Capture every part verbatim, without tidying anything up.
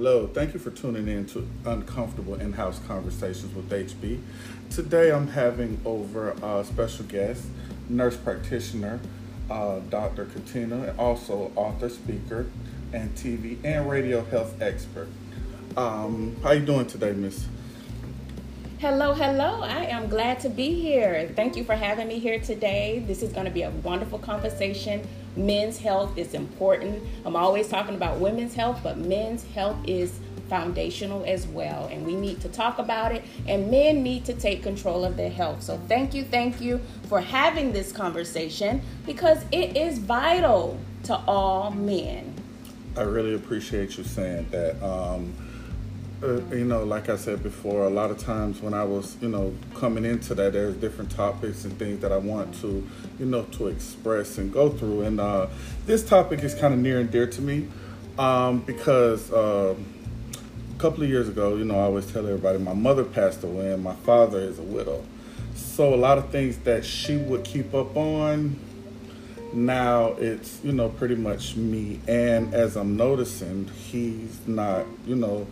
Hello, thank you for tuning in to Uncomfortable In-House Conversations with H B. Today I'm having over a special guest, nurse practitioner, uh, Doctor Katina, and also author, speaker, and T V and radio health expert. Um, how you doing today, miss? Hello, hello. I am glad to be here. Thank you for having me here today. This is going to be a wonderful conversation. Men's health is important. I'm always talking about women's health, but men's health is foundational as well. And we need to talk about it, and men need to take control of their health. So thank you, thank you for having this conversation, because it is vital to all men. I really appreciate you saying that. Um, Uh, you know, like I said before, a lot of times when I was, you know, coming into that, there's different topics and things that I want to, you know, to express and go through. And uh, this topic is kind of near and dear to me um, because uh, a couple of years ago, you know, I always tell everybody my mother passed away and my father is a widow. So a lot of things that she would keep up on, now it's, you know, pretty much me. And as I'm noticing, he's not, you know,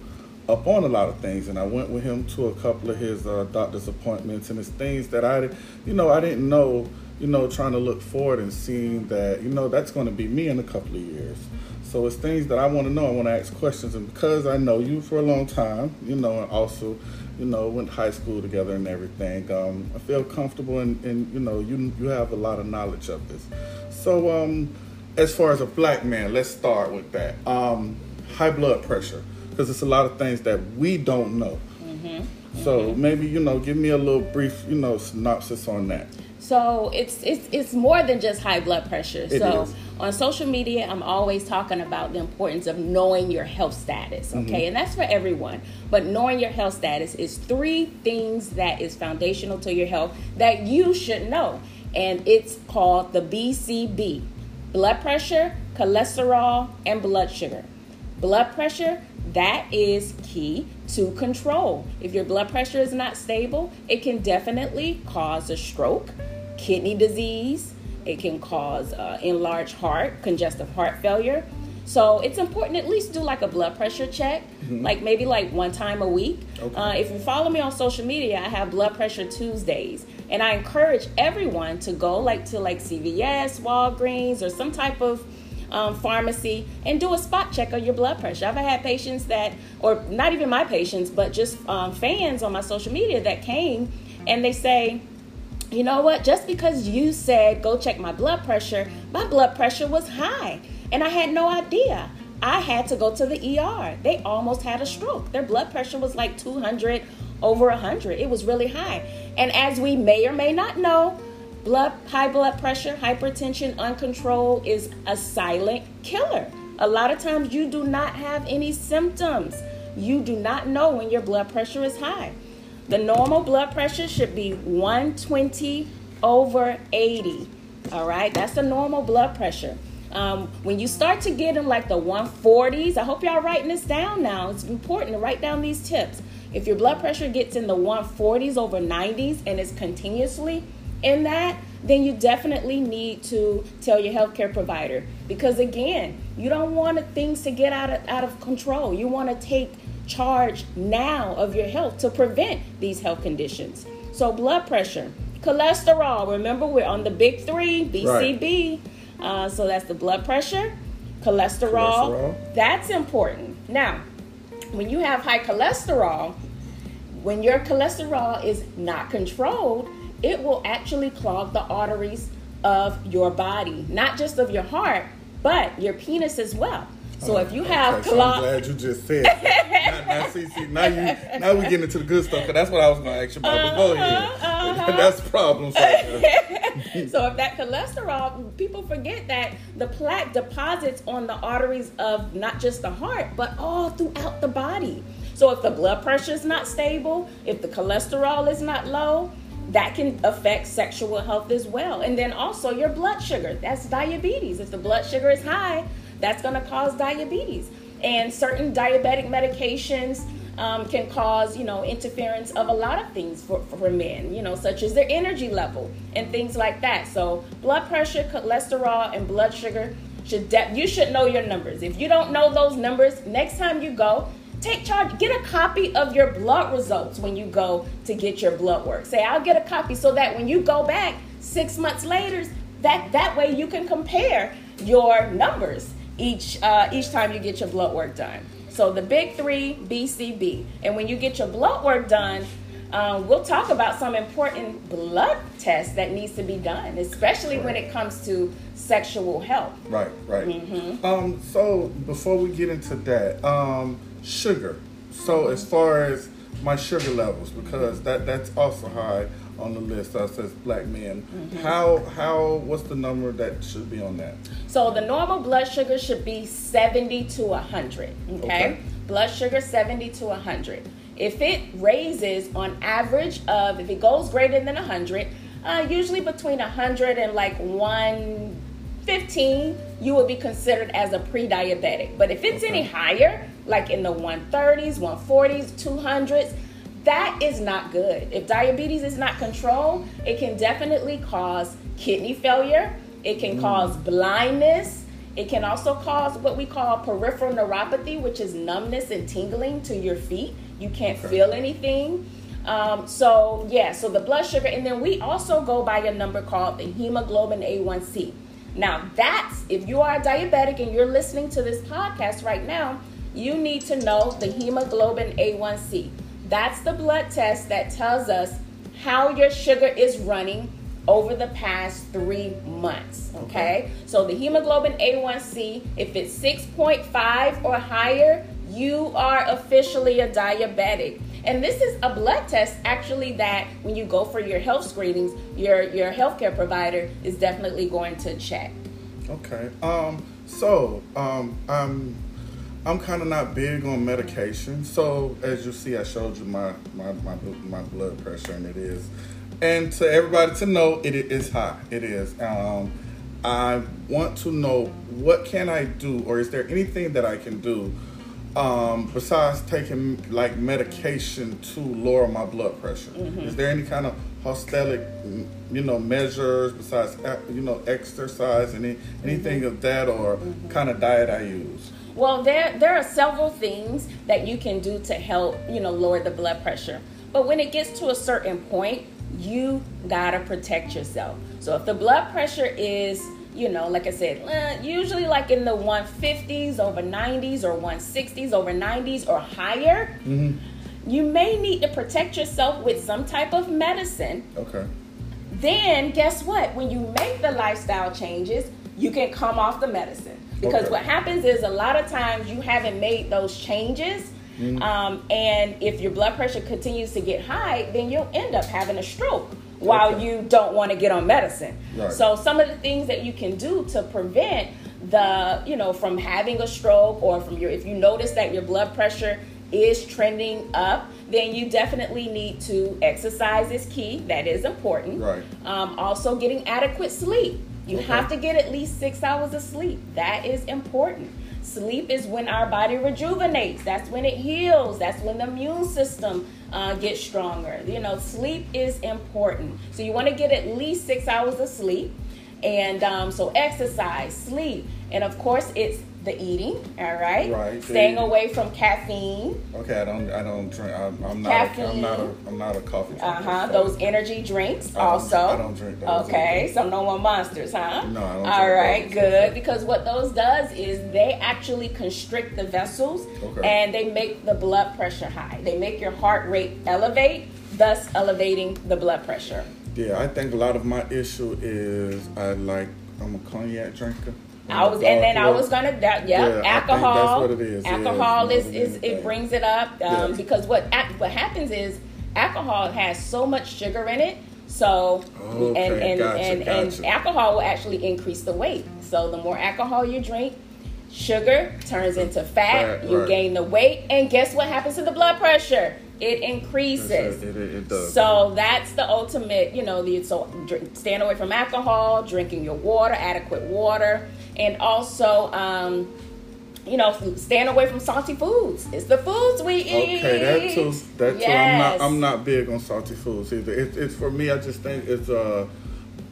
up on a lot of things, and I went with him to a couple of his uh, doctor's appointments, and it's things that I, you know, I didn't know, you know, trying to look forward and seeing that, you know, that's going to be me in a couple of years. So it's things that I want to know. I want to ask questions, and because I know you for a long time, you know, and also, you know, went to high school together and everything, um, I feel comfortable, and, and you know, you you have a lot of knowledge of this. So um, as far as a black man, let's start with that. Um, high blood pressure. Because it's a lot of things that we don't know. Mm-hmm. Mm-hmm. So maybe, you know, give me a little brief, you know, synopsis on that. So it's it's it's more than just high blood pressure. It so is. On social media, I'm always talking about the importance of knowing your health status, okay? Mm-hmm. And that's for everyone. But knowing your health status is three things that is foundational to your health that you should know. And it's called the B C B, blood pressure, cholesterol, and blood sugar. Blood pressure, that is key to control. If your blood pressure is not stable, it can definitely cause a stroke, kidney disease. It can cause uh, enlarged heart, congestive heart failure. So it's important at least do like a blood pressure check, mm-hmm. like maybe like one time a week. Okay. Uh, if you follow me on social media, I have blood pressure Tuesdays, and I encourage everyone to go like to like C V S, Walgreens, or some type of Um, pharmacy and do a spot check of your blood pressure. I've had patients that, or not even my patients, but just um, fans on my social media that came and they say, you know what, just because you said go check my blood pressure, my blood pressure was high and I had no idea. I had to go to the E R. They almost had a stroke. Their blood pressure was like two hundred over one hundred. It was really high. And as we may or may not know, Blood, high blood pressure, hypertension, uncontrolled is a silent killer. A lot of times you do not have any symptoms. You do not know when your blood pressure is high. The normal blood pressure should be one twenty over eighty. All right, that's the normal blood pressure. Um, when you start to get in like the one forties, I hope y'all writing this down now. It's important to write down these tips. If your blood pressure gets in the one forties over nineties and is continuously in that, then you definitely need to tell your healthcare provider, because again, you don't want things to get out of out of control. You want to take charge now of your health to prevent these health conditions. So blood pressure, cholesterol. Remember, we're on the big three, B C B. Right. Uh, so that's the blood pressure, cholesterol. cholesterol. That's important. Now, when you have high cholesterol, when your cholesterol is not controlled, it will actually clog the arteries of your body, not just of your heart, but your penis as well. So oh, if you okay, have clogged, so I'm glad you just said that. now, now, see, see, now you, now we getting into the good stuff, because that's what I was going to ask you about. Uh-huh, but go ahead. Uh-huh. That's problems. So if that cholesterol, people forget that the plaque deposits on the arteries of not just the heart, but all throughout the body. So if the blood pressure is not stable, if the cholesterol is not low, that can affect sexual health as well. And then also your blood sugar, that's diabetes. If the blood sugar is high, that's gonna cause diabetes. And certain diabetic medications um, can cause, you know, interference of a lot of things for, for men, you know, such as their energy level and things like that. So blood pressure, cholesterol, and blood sugar should de- you should know your numbers. If you don't know those numbers, next time you go, take charge. Get a copy of your blood results when you go to get your blood work. Say, I'll get a copy, so that when you go back six months later, that, that way you can compare your numbers each uh, each time you get your blood work done. So the big three, B C B. And when you get your blood work done, Um, we'll talk about some important blood tests that needs to be done, especially right. when it comes to sexual health. Right, right. Mm-hmm. Um, so before we get into that, um, sugar. So mm-hmm. as far as my sugar levels, because mm-hmm. that, that's also high on the list that says black men. Mm-hmm. How, how, what's the number that should be on that? So the normal blood sugar should be seventy to one hundred, okay? okay. Blood sugar seventy to one hundred. If it raises on average of, if it goes greater than one hundred, uh, usually between one hundred and like one fifteen, you will be considered as a pre-diabetic. But if it's okay. any higher, like in the one thirties, one forties, two hundreds, that is not good. If diabetes is not controlled, it can definitely cause kidney failure. It can mm. cause blindness. It can also cause what we call peripheral neuropathy, which is numbness and tingling to your feet. You can't okay. feel anything. Um, so, yeah, so the blood sugar. And then we also go by a number called the hemoglobin A one C. Now, that's, if you are a diabetic and you're listening to this podcast right now, you need to know the hemoglobin A one C. That's the blood test that tells us how your sugar is running over the past three months, okay? okay? So the hemoglobin A one C, if it's six point five or higher, you are officially a diabetic. And this is a blood test, actually, that when you go for your health screenings, your, your healthcare provider is definitely going to check. Okay, um, so um, I'm, I'm kind of not big on medication. So as you see, I showed you my, my, my, my blood pressure, and it is, and to everybody to know, it is high. It is. Um, I want to know, what can I do, or is there anything that I can do um, besides taking like medication to lower my blood pressure? Mm-hmm. Is there any kind of holistic, you know, measures besides, you know, exercise, any anything mm-hmm. of that, or mm-hmm. kind of diet I use? Well, there there are several things that you can do to help, you know, lower the blood pressure. But when it gets to a certain point, you gotta protect yourself. So if the blood pressure is, you know, like I said, usually like in the one fifties over nineties or one sixties over nineties or higher, mm-hmm. you may need to protect yourself with some type of medicine. Okay. Then guess what? When you make the lifestyle changes, you can come off the medicine. Because okay. what happens is, a lot of times you haven't made those changes. Mm-hmm. Um, and if your blood pressure continues to get high, then you'll end up having a stroke while okay. you don't want to get on medicine. Right. So some of the things that you can do to prevent the, you know, from having a stroke, or from your, if you notice that your blood pressure is trending up, then you definitely need to exercise is key. That is important. Right. Um, also getting adequate sleep. You okay. have to get at least six hours of sleep. That is important. Sleep is when our body rejuvenates. That's when it heals. That's when the immune system uh, gets stronger. You know, sleep is important. So you want to get at least six hours of sleep. And um, so exercise, sleep, and of course it's the eating. All right, right. Staying away from caffeine. Okay, I don't, I don't drink. I'm, I'm not. Caffeine. A, I'm not a, I'm not a coffee drinker. Uh huh. So. Those energy drinks I also. I don't drink those. Okay, either. So no more monsters, huh? No, I don't. All drink right, those. Good. Because what those does is they actually constrict the vessels, okay. and they make the blood pressure high. They make your heart rate elevate, thus elevating the blood pressure. Yeah, I think a lot of my issue is I like I'm a cognac drinker. I was, and then I was gonna, that, yeah, yeah, alcohol. I think that's what it is. Alcohol yeah, is, is it brings it up um, yeah. because what what happens is alcohol has so much sugar in it, so okay, and and, gotcha, and, gotcha. and alcohol will actually increase the weight. So the more alcohol you drink, sugar turns into fat. Right, you right. gain the weight, and guess what happens to the blood pressure? It increases. It, it, it does. So that's the ultimate, you know, the so drink, staying away from alcohol, drinking your water, adequate water, and also, um, you know, staying away from salty foods. It's the foods we eat. Okay, that too. That yes. too. I'm not. I'm not big on salty foods either. It, it's for me. I just think it's uh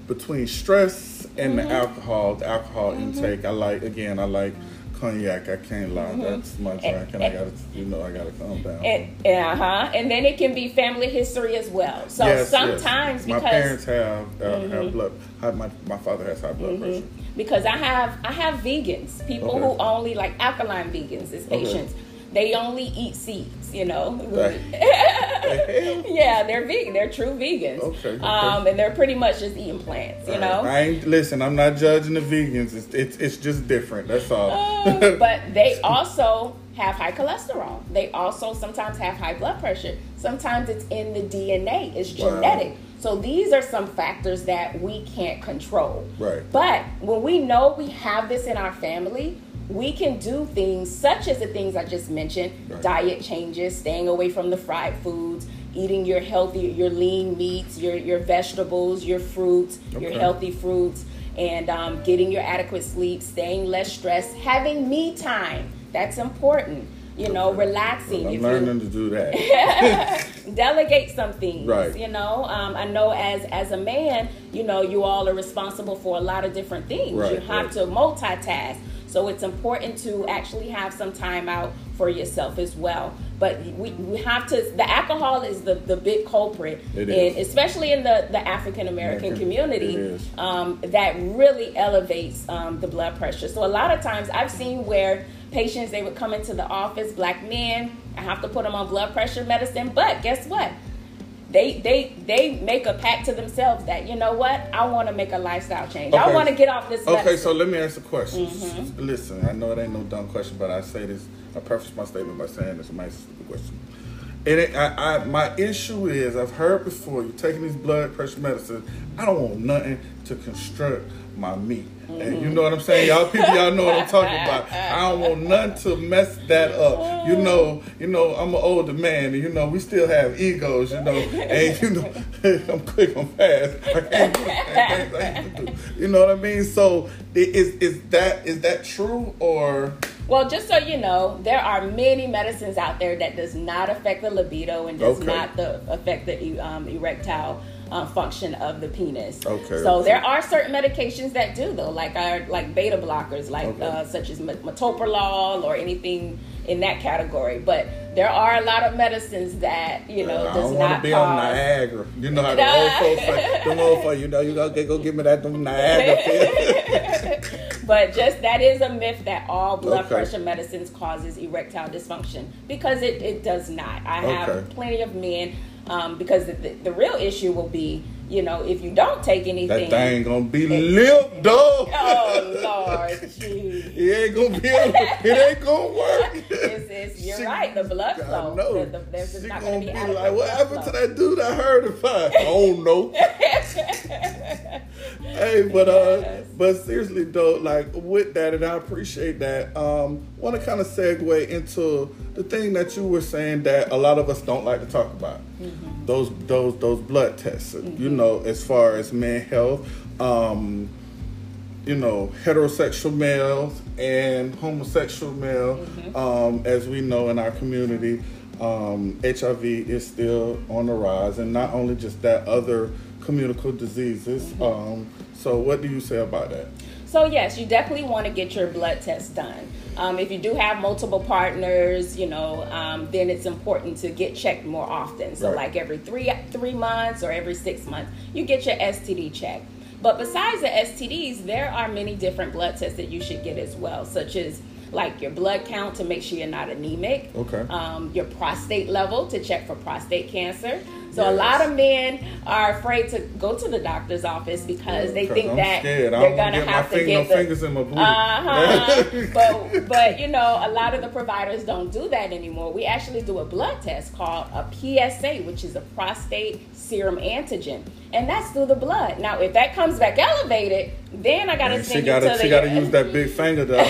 between stress and mm-hmm. the alcohol, the alcohol mm-hmm. intake. I like, again, I like cognac. I can't lie, mm-hmm. that's my drink, and, and I gotta, you know, I gotta calm down. And, uh huh. And then it can be family history as well. So yes, sometimes yes. my because my parents have uh, mm-hmm. have blood. My my father has high blood mm-hmm. pressure. Because I have I have vegans, people okay. who only like alkaline vegans as patients. Okay. They only eat seeds, you know. Right. Yeah, they're vegan. They're true vegans. Okay, okay. Um, and they're pretty much just eating plants, you all know. Right. I ain't, listen, I'm not judging the vegans. It's it's, it's just different. That's all. Uh, but they also have high cholesterol. They also sometimes have high blood pressure. Sometimes it's in the D N A. It's genetic. Wow. So these are some factors that we can't control. Right. But when we know we have this in our family, we can do things such as the things I just mentioned, right. diet changes, staying away from the fried foods, eating your healthy, your lean meats, your, your vegetables, your fruits, okay. your healthy fruits, and um, getting your adequate sleep, staying less stressed, having me time. That's important. You know, okay. relaxing. I'm learning to do that. Delegate some things. Right. You know, um, I know as, as a man, you know, you all are responsible for a lot of different things. Right, you have right. to multitask. So it's important to actually have some time out for yourself as well. But we, we have to, the alcohol is the, the big culprit, it is. In, especially in the, the African-American American, community, um, that really elevates um, the blood pressure. So a lot of times I've seen where patients, they would come into the office, black men, I have to put them on blood pressure medicine, but guess what? They they they make a pact to themselves that, you know what, I want to make a lifestyle change. Okay. I want to get off this medicine. Okay, so let me ask a question. Mm-hmm. Listen, I know it ain't no dumb question, but I say this, I preface my statement by saying this, my stupid question. And it, I, I, my issue is, I've heard before, you're taking these blood pressure medicines, I don't want nothing to construct my meat. Mm-hmm. And you know what I'm saying? Y'all people, y'all know what I'm talking about. I don't want nothing to mess that up. You know, you know, I'm an older man, and you know, we still have egos, you know, and you know, I'm quick, I'm fast. I can't do things I used to do. You know what I mean? So is is that is that true or? Well, just so you know, there are many medicines out there that does not affect the libido and does okay. not the, affect the um, erectile uh, function of the penis. Okay. So okay. there are certain medications that do though, like our, like beta blockers, like okay. uh, such as metoprolol or anything in that category. But there are a lot of medicines that, you know, does not I don't want to be cause... on Niagara. You know how the old folks like, them old folks, you know, you gotta go give me that them Niagara pill. But just that is a myth that all blood okay. pressure medicines causes erectile dysfunction, because it, it does not. I have okay. plenty of men, um, because the, the, the real issue will be, you know, if you don't take anything, that thing gonna be limp, dog. Oh Lord, jeez. It ain't gonna be. Able, it ain't gonna work. It's, it's, you're she, right. The blood flow. No, the, the, she not gonna, gonna be, be like, what happened to that dude I heard about? Oh no. Hey, but uh, yes. but seriously though, like with that, and I appreciate that. Um, want to kind of segue into the thing that you were saying that a lot of us don't like to talk about. Mm-hmm. Those those those blood tests. Mm-hmm. You know, as far as men health, um, you know, heterosexual males and homosexual male, mm-hmm. um, as we know in our community, um, H I V is still on the rise, and not only just that, other communicable diseases. Mm-hmm. Um, so what do you say about that? So yes, you definitely want to get your blood test done. Um, if you do have multiple partners, you know, um, then it's important to get checked more often. So right. like every three three months or every six months, you get your S T D checked. But besides the S T Ds, there are many different blood tests that you should get as well, such as like your blood count to make sure you're not anemic. Okay. Um, your prostate level to check for prostate cancer. So yes. a lot of men are afraid to go to the doctor's office because yeah, they think I'm that scared. They're going to have to get the... fingers in my booty. Uh-huh. but, but, you know, a lot of the providers don't do that anymore. We actually do a blood test called a P S A, which is a prostate serum antigen. And that's through the blood. Now, if that comes back elevated, then I got to send you gotta, to the... She got to use that big finger, dog.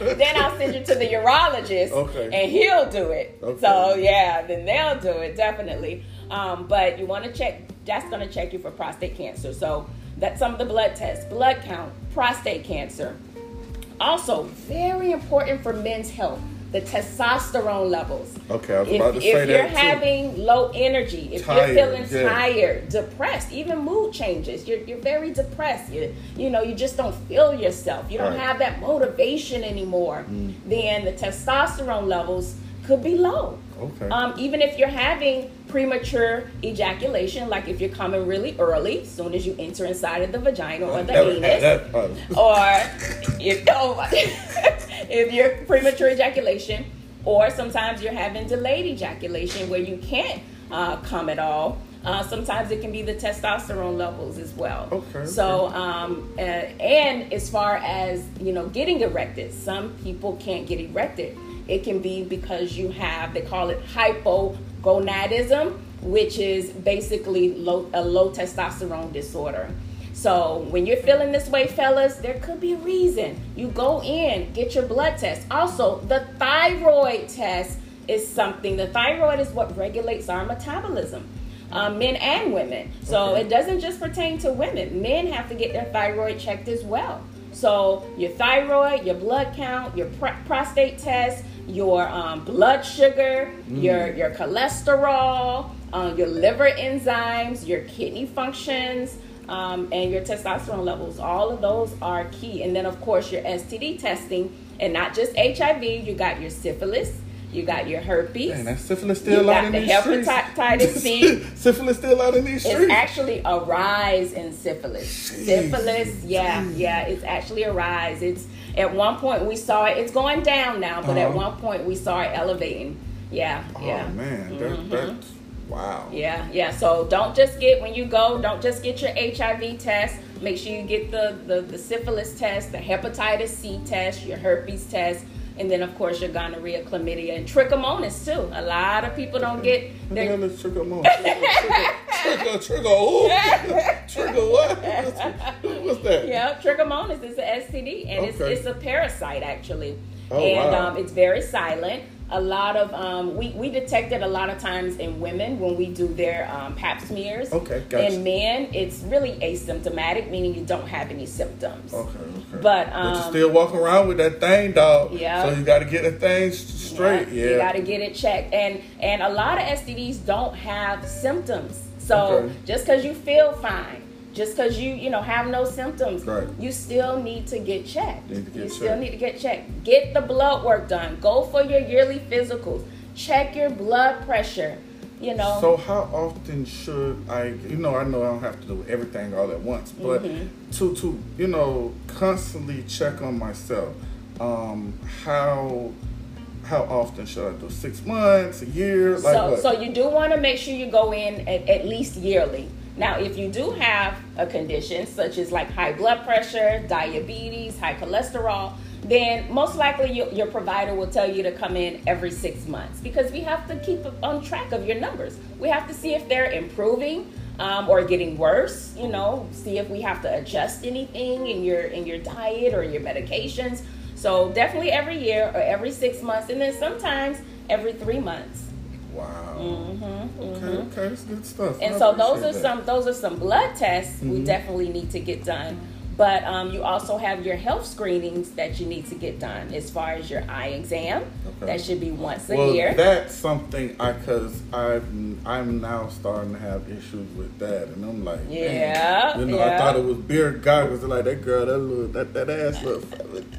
Then I'll send you to the urologist. Okay. And he'll do it. Okay. So, yeah, then they'll do it, definitely. Um, but you want to check, that's going to check you for prostate cancer. So that's some of the blood tests, blood count, prostate cancer. Also, very important for men's health, the testosterone levels. Okay, I was if, about to say that If you're that having too. low energy, if tired, you're feeling yeah. tired, depressed, even mood changes, you're you're very depressed. You you know, you just don't feel yourself. You don't right. have that motivation anymore. Mm. Then the testosterone levels could be low. Okay. Um, even if you're having premature ejaculation, like if you're coming really early, as soon as you enter inside of the vagina or the anus, or if, oh, if you're premature ejaculation, or sometimes you're having delayed ejaculation where you can't uh, come at all. Uh, sometimes it can be the testosterone levels as well. Okay. So, um, uh, and as far as, you know, getting erected, some people can't get erected. It can be because you have, they call it hypogonadism, which is basically low, a low testosterone disorder. So when you're feeling this way, fellas, there could be a reason. You go in, get your blood test. Also, the thyroid test is something. The thyroid is what regulates our metabolism, um, men and women. So okay. it doesn't just pertain to women. Men have to get their thyroid checked as well. So your thyroid, your blood count, your pr- prostate test, your um, blood sugar, mm. your, your cholesterol, uh, your liver enzymes, your kidney functions, um, and your testosterone levels. All of those are key. And then, of course, your S T D testing, and not just H I V. You got your syphilis. You got your herpes. Man, that syphilis still out in these streets. You got the hepatitis C. Syphilis still out in these streets. It's actually a rise in syphilis. Jeez. Syphilis, yeah, Jeez. yeah, it's actually a rise. It's at one point we saw it. It's going down now, but uh-huh. at one point we saw it elevating. Yeah, oh, yeah. Oh man, that, mm-hmm. that's wow. Yeah, yeah. So don't just get when you go. Don't just get your H I V test. Make sure you get the the, the syphilis test, the hepatitis C test, your herpes test. And then, of course, your gonorrhea, chlamydia, and trichomonas, too. A lot of people don't get... Their... What the hell is trichomonas? Tricho, tricho, tricho what? What's that? Yeah, trichomonas is an S T D, and okay. it's, it's a parasite, actually. Oh, and wow. um, it's very silent. A lot of... Um, we, we detect it a lot of times in women when we do their um, pap smears. Okay, gotcha. In men, it's really asymptomatic, meaning you don't have any symptoms. Okay. But, um, but you're still walking around with that thing, dog. Yeah. So you got to get the thing straight. Yeah. yeah. You got to get it checked. And and a lot of S T Ds don't have symptoms. So okay. just because you feel fine, just because you you know have no symptoms, right. you still need to get checked. Need to get you checked. still need to get checked. Get the blood work done. Go for your yearly physicals. Check your blood pressure. You know. So how often should I, you know, I know I don't have to do everything all at once, but mm-hmm. to, to, you know, constantly check on myself, um, how, how often should I do? Six months, a year? Like so, what? So you do want to make sure you go in at, at least yearly. Now, if you do have a condition such as like high blood pressure, diabetes, high cholesterol, then most likely you, your provider will tell you to come in every six months because we have to keep on track of your numbers. We have to see if they're improving um, or getting worse, you know, see if we have to adjust anything in your in your diet or your medications. So definitely every year or every six months and then sometimes every three months. Wow. Mm-hmm, okay, mm-hmm. okay, that's good stuff. And I so those are that. some those are some blood tests mm-hmm. we definitely need to get done. But um, you also have your health screenings that you need to get done as far as your eye exam. Okay. That should be once a well, year. Well, that's something I, because I'm, I'm now starting to have issues with that. And I'm like, yeah, you know, yeah. I thought it was beard goggles. Like, that girl, that look, that, that ass look.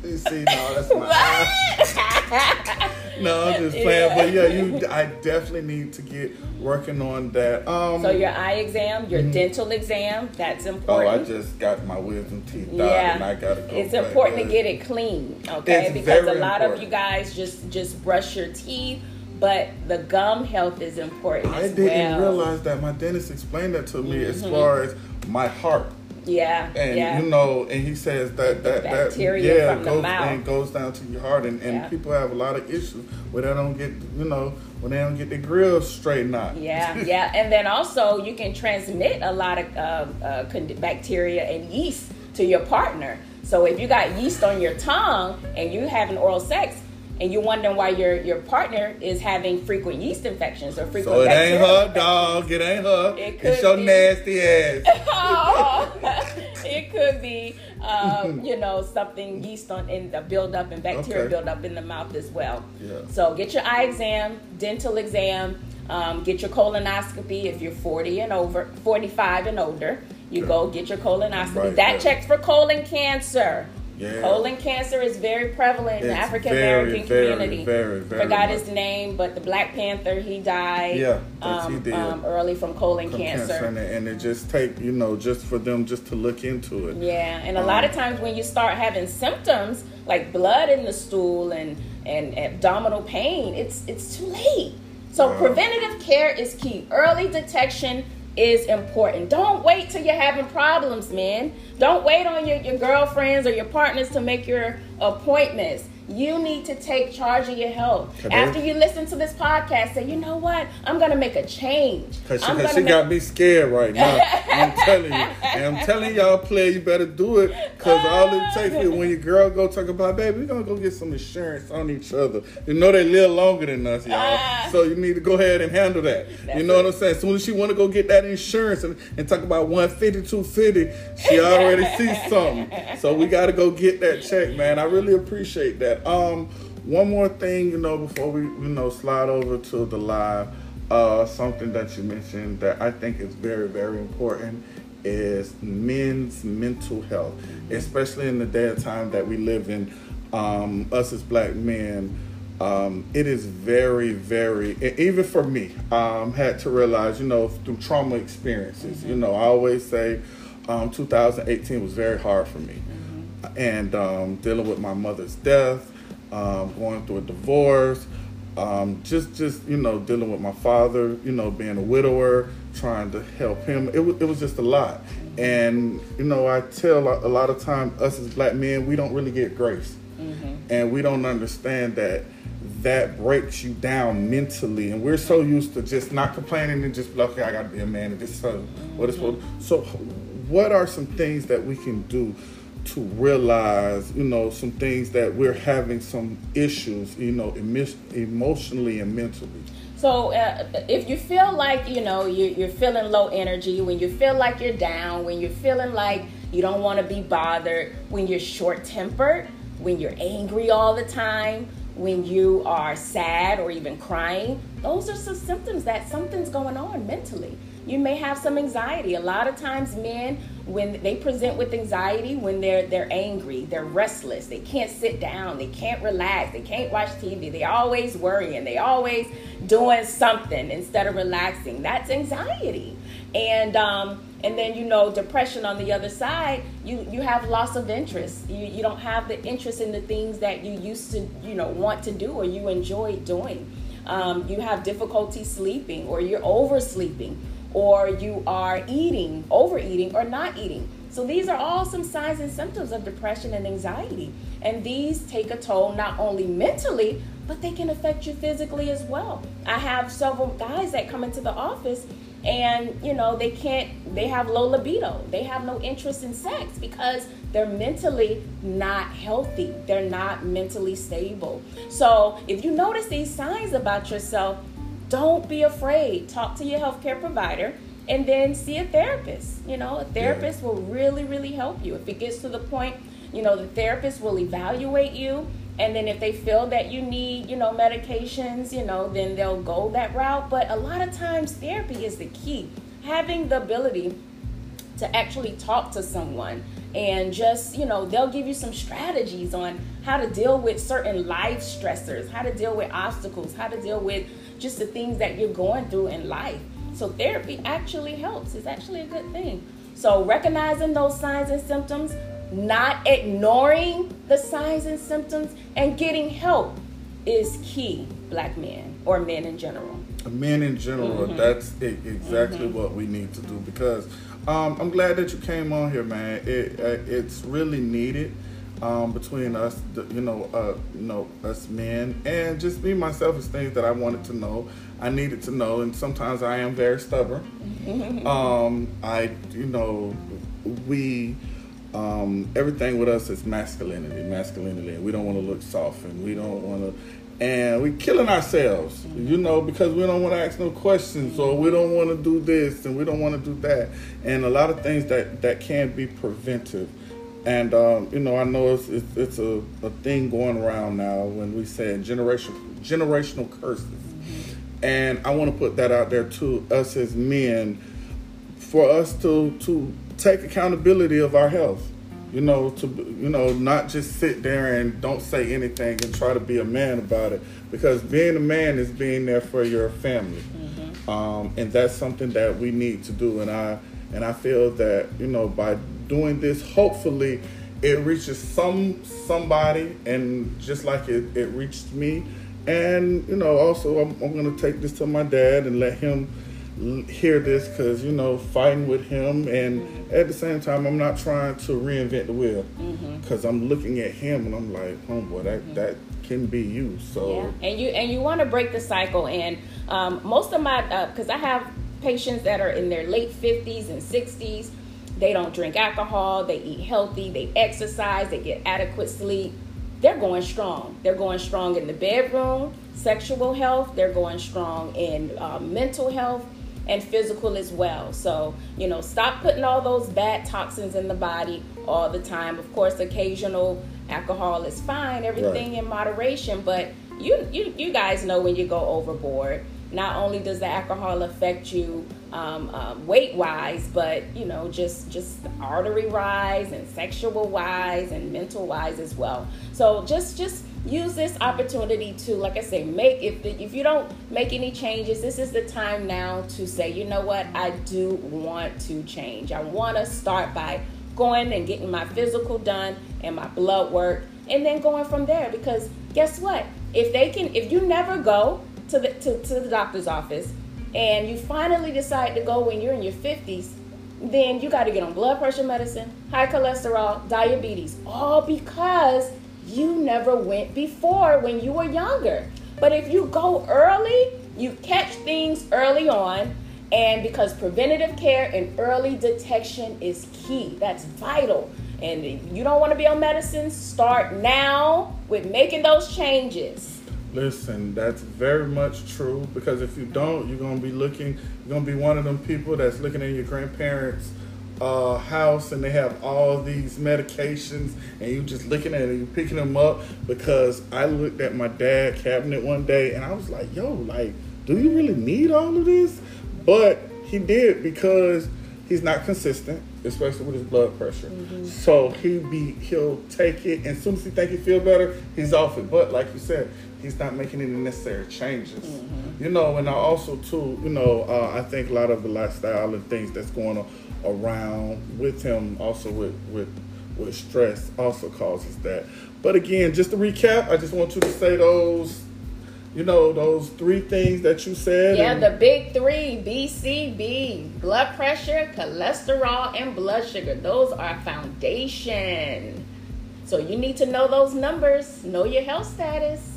You see, no, that's my eye. No, I'm just playing. Yeah. But yeah, you, I definitely need to get working on that. Um, so your eye exam, your mm-hmm. dental exam, that's important. Oh, I just got my wisdom teeth out yeah. and I got to go It's back. important to get it clean, okay? It's because a lot important. of you guys just, just brush your teeth, but the gum health is important I as didn't well. realize that. My dentist explained that to me mm-hmm. as far as my heart. Yeah, and yeah. you know, and he says that that, that yeah from goes the mouth. And goes down to your heart, and, and yeah. people have a lot of issues where they don't get you know when they don't get their grills straightened out. Yeah, yeah, and then also you can transmit a lot of uh, uh, bacteria and yeast to your partner. So if you got yeast on your tongue and you having oral sex. And you're wondering why your, your partner is having frequent yeast infections or frequent So it ain't her, infections. dog. It ain't her. It could it's your be. nasty ass. Oh. It could be, um, you know, something yeast on in the buildup and bacteria okay. buildup in the mouth as well. Yeah. So get your eye exam, dental exam, um, get your colonoscopy if you're forty and over, forty-five and older. You yeah. go get your colonoscopy. Right, that right. checks for colon cancer. Yeah. Colon cancer is very prevalent it's in the African American community. Very, very Forgot much. his name, but the Black Panther, he died yeah, um, he did. Um, early from colon from cancer. cancer. And it just take, you know, just for them just to look into it. Yeah, and a um, lot of times when you start having symptoms like blood in the stool and, and abdominal pain, it's it's too late. So uh, preventative care is key. Early detection is important. Don't wait till you're having problems, men. Don't wait on your, your girlfriends or your partners to make your appointments. You need to take charge of your health. Kadir. After you listen to this podcast, say, you know what? I'm going to make a change. Because she, she make... got me scared right now. I'm telling you. And I'm telling y'all, player, you better do it. Because all it takes is when your girl go talk about, baby, we're going to go get some insurance on each other. You know they live longer than us, y'all. Uh, so you need to go ahead and handle that. You know it. what I'm saying? As soon as she want to go get that insurance and, and talk about one fifty, two fifty, she already sees something. So we got to go get that check, man. I really appreciate that. Um, one more thing, you know, before we, you know, slide over to the live, uh, something that you mentioned that I think is very, very important is men's mental health, especially in the day of time that we live in. Um, us as Black men, um, it is very, very, even for me, um, had to realize, you know, through trauma experiences, mm-hmm. you know, I always say, um, two thousand eighteen was very hard for me. And um, dealing with my mother's death, um, going through a divorce, um, just, just you know, dealing with my father, you know, being a widower, trying to help him. It, w- it was just a lot. And, you know, I tell a lot of time us as Black men, we don't really get grace. Mm-hmm. And we don't understand that that breaks you down mentally. And we're so used to just not complaining and just, okay, I got to be a man. And just, uh, what it's supposed to. So what are some things that we can do to realize, you know, some things that we're having some issues, you know, em- emotionally and mentally? So uh, if you feel like, you know, you, you're feeling low energy, when you feel like you're down, when you're feeling like you don't want to be bothered, when you're short-tempered, when you're angry all the time, when you are sad or even crying, those are some symptoms that something's going on mentally. You may have some anxiety. A lot of times men, when they present with anxiety, when they're they're angry, they're restless, they can't sit down, they can't relax, they can't watch T V, they always worrying, they always doing something instead of relaxing. That's anxiety. And um, and then, you know, depression on the other side, you, you have loss of interest. You, you don't have the interest in the things that you used to, you know, want to do or you enjoy doing. Um, you have difficulty sleeping, or you're oversleeping, or you are eating, overeating, or not eating. So these are all some signs and symptoms of depression and anxiety. And these take a toll not only mentally, but they can affect you physically as well. I have several guys that come into the office and, you know, they can't, they have low libido. They have no interest in sex because they're mentally not healthy. They're not mentally stable. So if you notice these signs about yourself, don't be afraid. Talk to your healthcare provider and then see a therapist. You know, a therapist yeah. will really, really help you. If it gets to the point, you know, the therapist will evaluate you. And then if they feel that you need, you know, medications, you know, then they'll go that route. But a lot of times therapy is the key. Having the ability to actually talk to someone and just, you know, they'll give you some strategies on how to deal with certain life stressors, how to deal with obstacles, how to deal with just the things that you're going through in life. So therapy actually helps. It's actually a good thing. So recognizing those signs and symptoms, not ignoring the signs and symptoms, and getting help is key, Black men, or men in general. Men in general, mm-hmm. that's it, exactly mm-hmm. what we need to do, because um, I'm glad that you came on here, man. It, it's really needed. Um, between us, you know, uh, you know, us men, and just me, myself, is things that I wanted to know, I needed to know, and sometimes I am very stubborn. um, I, you know, we, um, everything with us is masculinity, masculinity, and we don't want to look soft, and we don't want to, And we're killing ourselves, you know, because we don't want to ask no questions, or we don't want to do this and we don't want to do that. And a lot of things that, that can be preventive. And, um, you know, I know it's it's, it's a, a thing going around now when we say generation, generational curses. And I want to put that out there to us as men, for us to to take accountability of our health. You know, to you know, not just sit there and don't say anything and try to be a man about it, because being a man is being there for your family, mm-hmm. um, and that's something that we need to do. And I and I feel that, you know, by doing this, hopefully, it reaches some somebody, and just like it, it reached me. And you know, also I'm, I'm going to take this to my dad and let him hear this, because, you know, fighting with him, and mm-hmm. at the same time, I'm not trying to reinvent the wheel, because mm-hmm. I'm looking at him and I'm like, homeboy, that mm-hmm. that can be you. So yeah. and you and you want to break the cycle. And um, most of my because uh, I have patients that are in their late fifties and sixties. They don't drink alcohol, they eat healthy, they exercise, they get adequate sleep. They're going strong. They're going strong in the bedroom, sexual health. They're going strong in uh, mental health. And physical as well. So, you know, stop putting all those bad toxins in the body all the time. Of course, occasional alcohol is fine, everything right. in moderation, but you, you you guys know when you go overboard, not only does the alcohol affect you um, um, weight-wise, but, you know, just, just artery-wise and sexual-wise and mental-wise as well. So just just use this opportunity to, like I say, make, if, the, if you don't make any changes, this is the time now to say, you know what, I do want to change. I want to start by going and getting my physical done and my blood work, and then going from there. Because guess what? If they can, if you never go to the, to, to the doctor's office, and you finally decide to go when you're in your fifties, then you got to get on blood pressure medicine, high cholesterol, diabetes, all because you never went before when you were younger. But if you go early, you catch things early on, and because preventative care and early detection is key, that's vital. And if you don't want to be on medicine, start now with making those changes. Listen, that's very much true, because if you don't, you're going to be looking, you're going to be one of them people that's looking at your grandparents' uh, house, and they have all these medications, and you just looking at it, you picking them up. Because I looked at my dad's cabinet one day and I was like, yo, like, do you really need all of this? But he did, because he's not consistent, especially with his blood pressure. Mm-hmm. So he be, he'll take it, and as soon as he think he feel better, he's off it. But like you said, he's not making any necessary changes. Mm-hmm. You know, and I also too, you know, uh, I think a lot of the lifestyle and things that's going on around with him, also with, with, with stress, also causes that. But again, just to recap, I just want you to say those, you know, those three things that you said. Yeah, the big three, B C B, blood pressure, cholesterol, and blood sugar. Those are foundation. So you need to know those numbers, know your health status.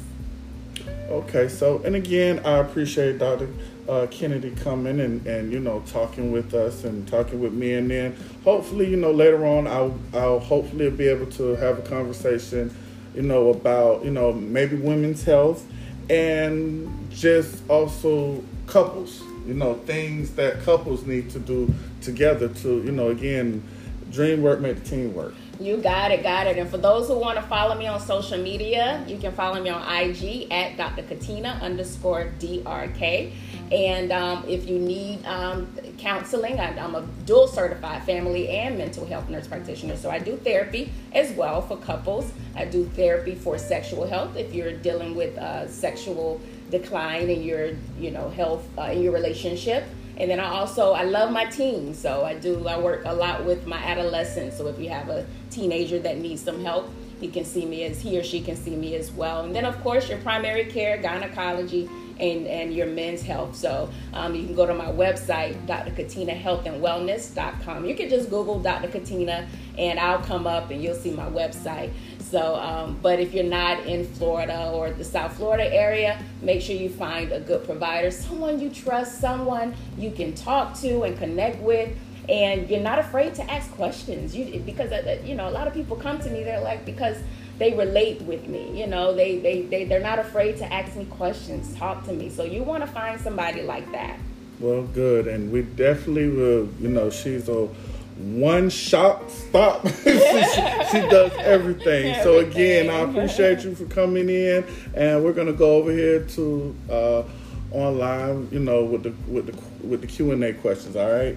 Okay, so, and again, I appreciate Doctor Uh, Kennedy coming and, and, you know, talking with us and talking with me. And then hopefully, you know, later on, I'll, I'll hopefully be able to have a conversation, you know, about, you know, maybe women's health, and just also couples, you know, things that couples need to do together to, you know, again, dream work, make the team work. You got it, got it. And for those who want to follow me on social media, you can follow me on I G at Doctor Katina underscore D R K. And um, if you need um, counseling, I, I'm a dual certified family and mental health nurse practitioner. So I do therapy as well for couples. I do therapy for sexual health. If you're dealing with uh, sexual decline in your, you know, health, uh, in your relationship. And then I also, I love my teens, so I do, I work a lot with my adolescents. So if you have a teenager that needs some help, he can see me as, he or she can see me as well. And then, of course, your primary care, gynecology, and, and your men's health. So um, you can go to my website, Doctor Katina health and wellness dot com. You can just Google Doctor Katina, and I'll come up and you'll see my website. So, um, but if you're not in Florida or the South Florida area, make sure you find a good provider, someone you trust, someone you can talk to and connect with. and you're not afraid to ask questions. You because you know a lot of people come to me, they're like, because they relate with me, you know, they they, they they're not afraid to ask me questions, talk to me. So you want to find somebody like that. Well, good, and we definitely will. You know, she's a one-shop stop. she, she does everything. So again, I appreciate you for coming in, and we're gonna go over here to uh, online, you know, with the with the with the Q and A questions. All right.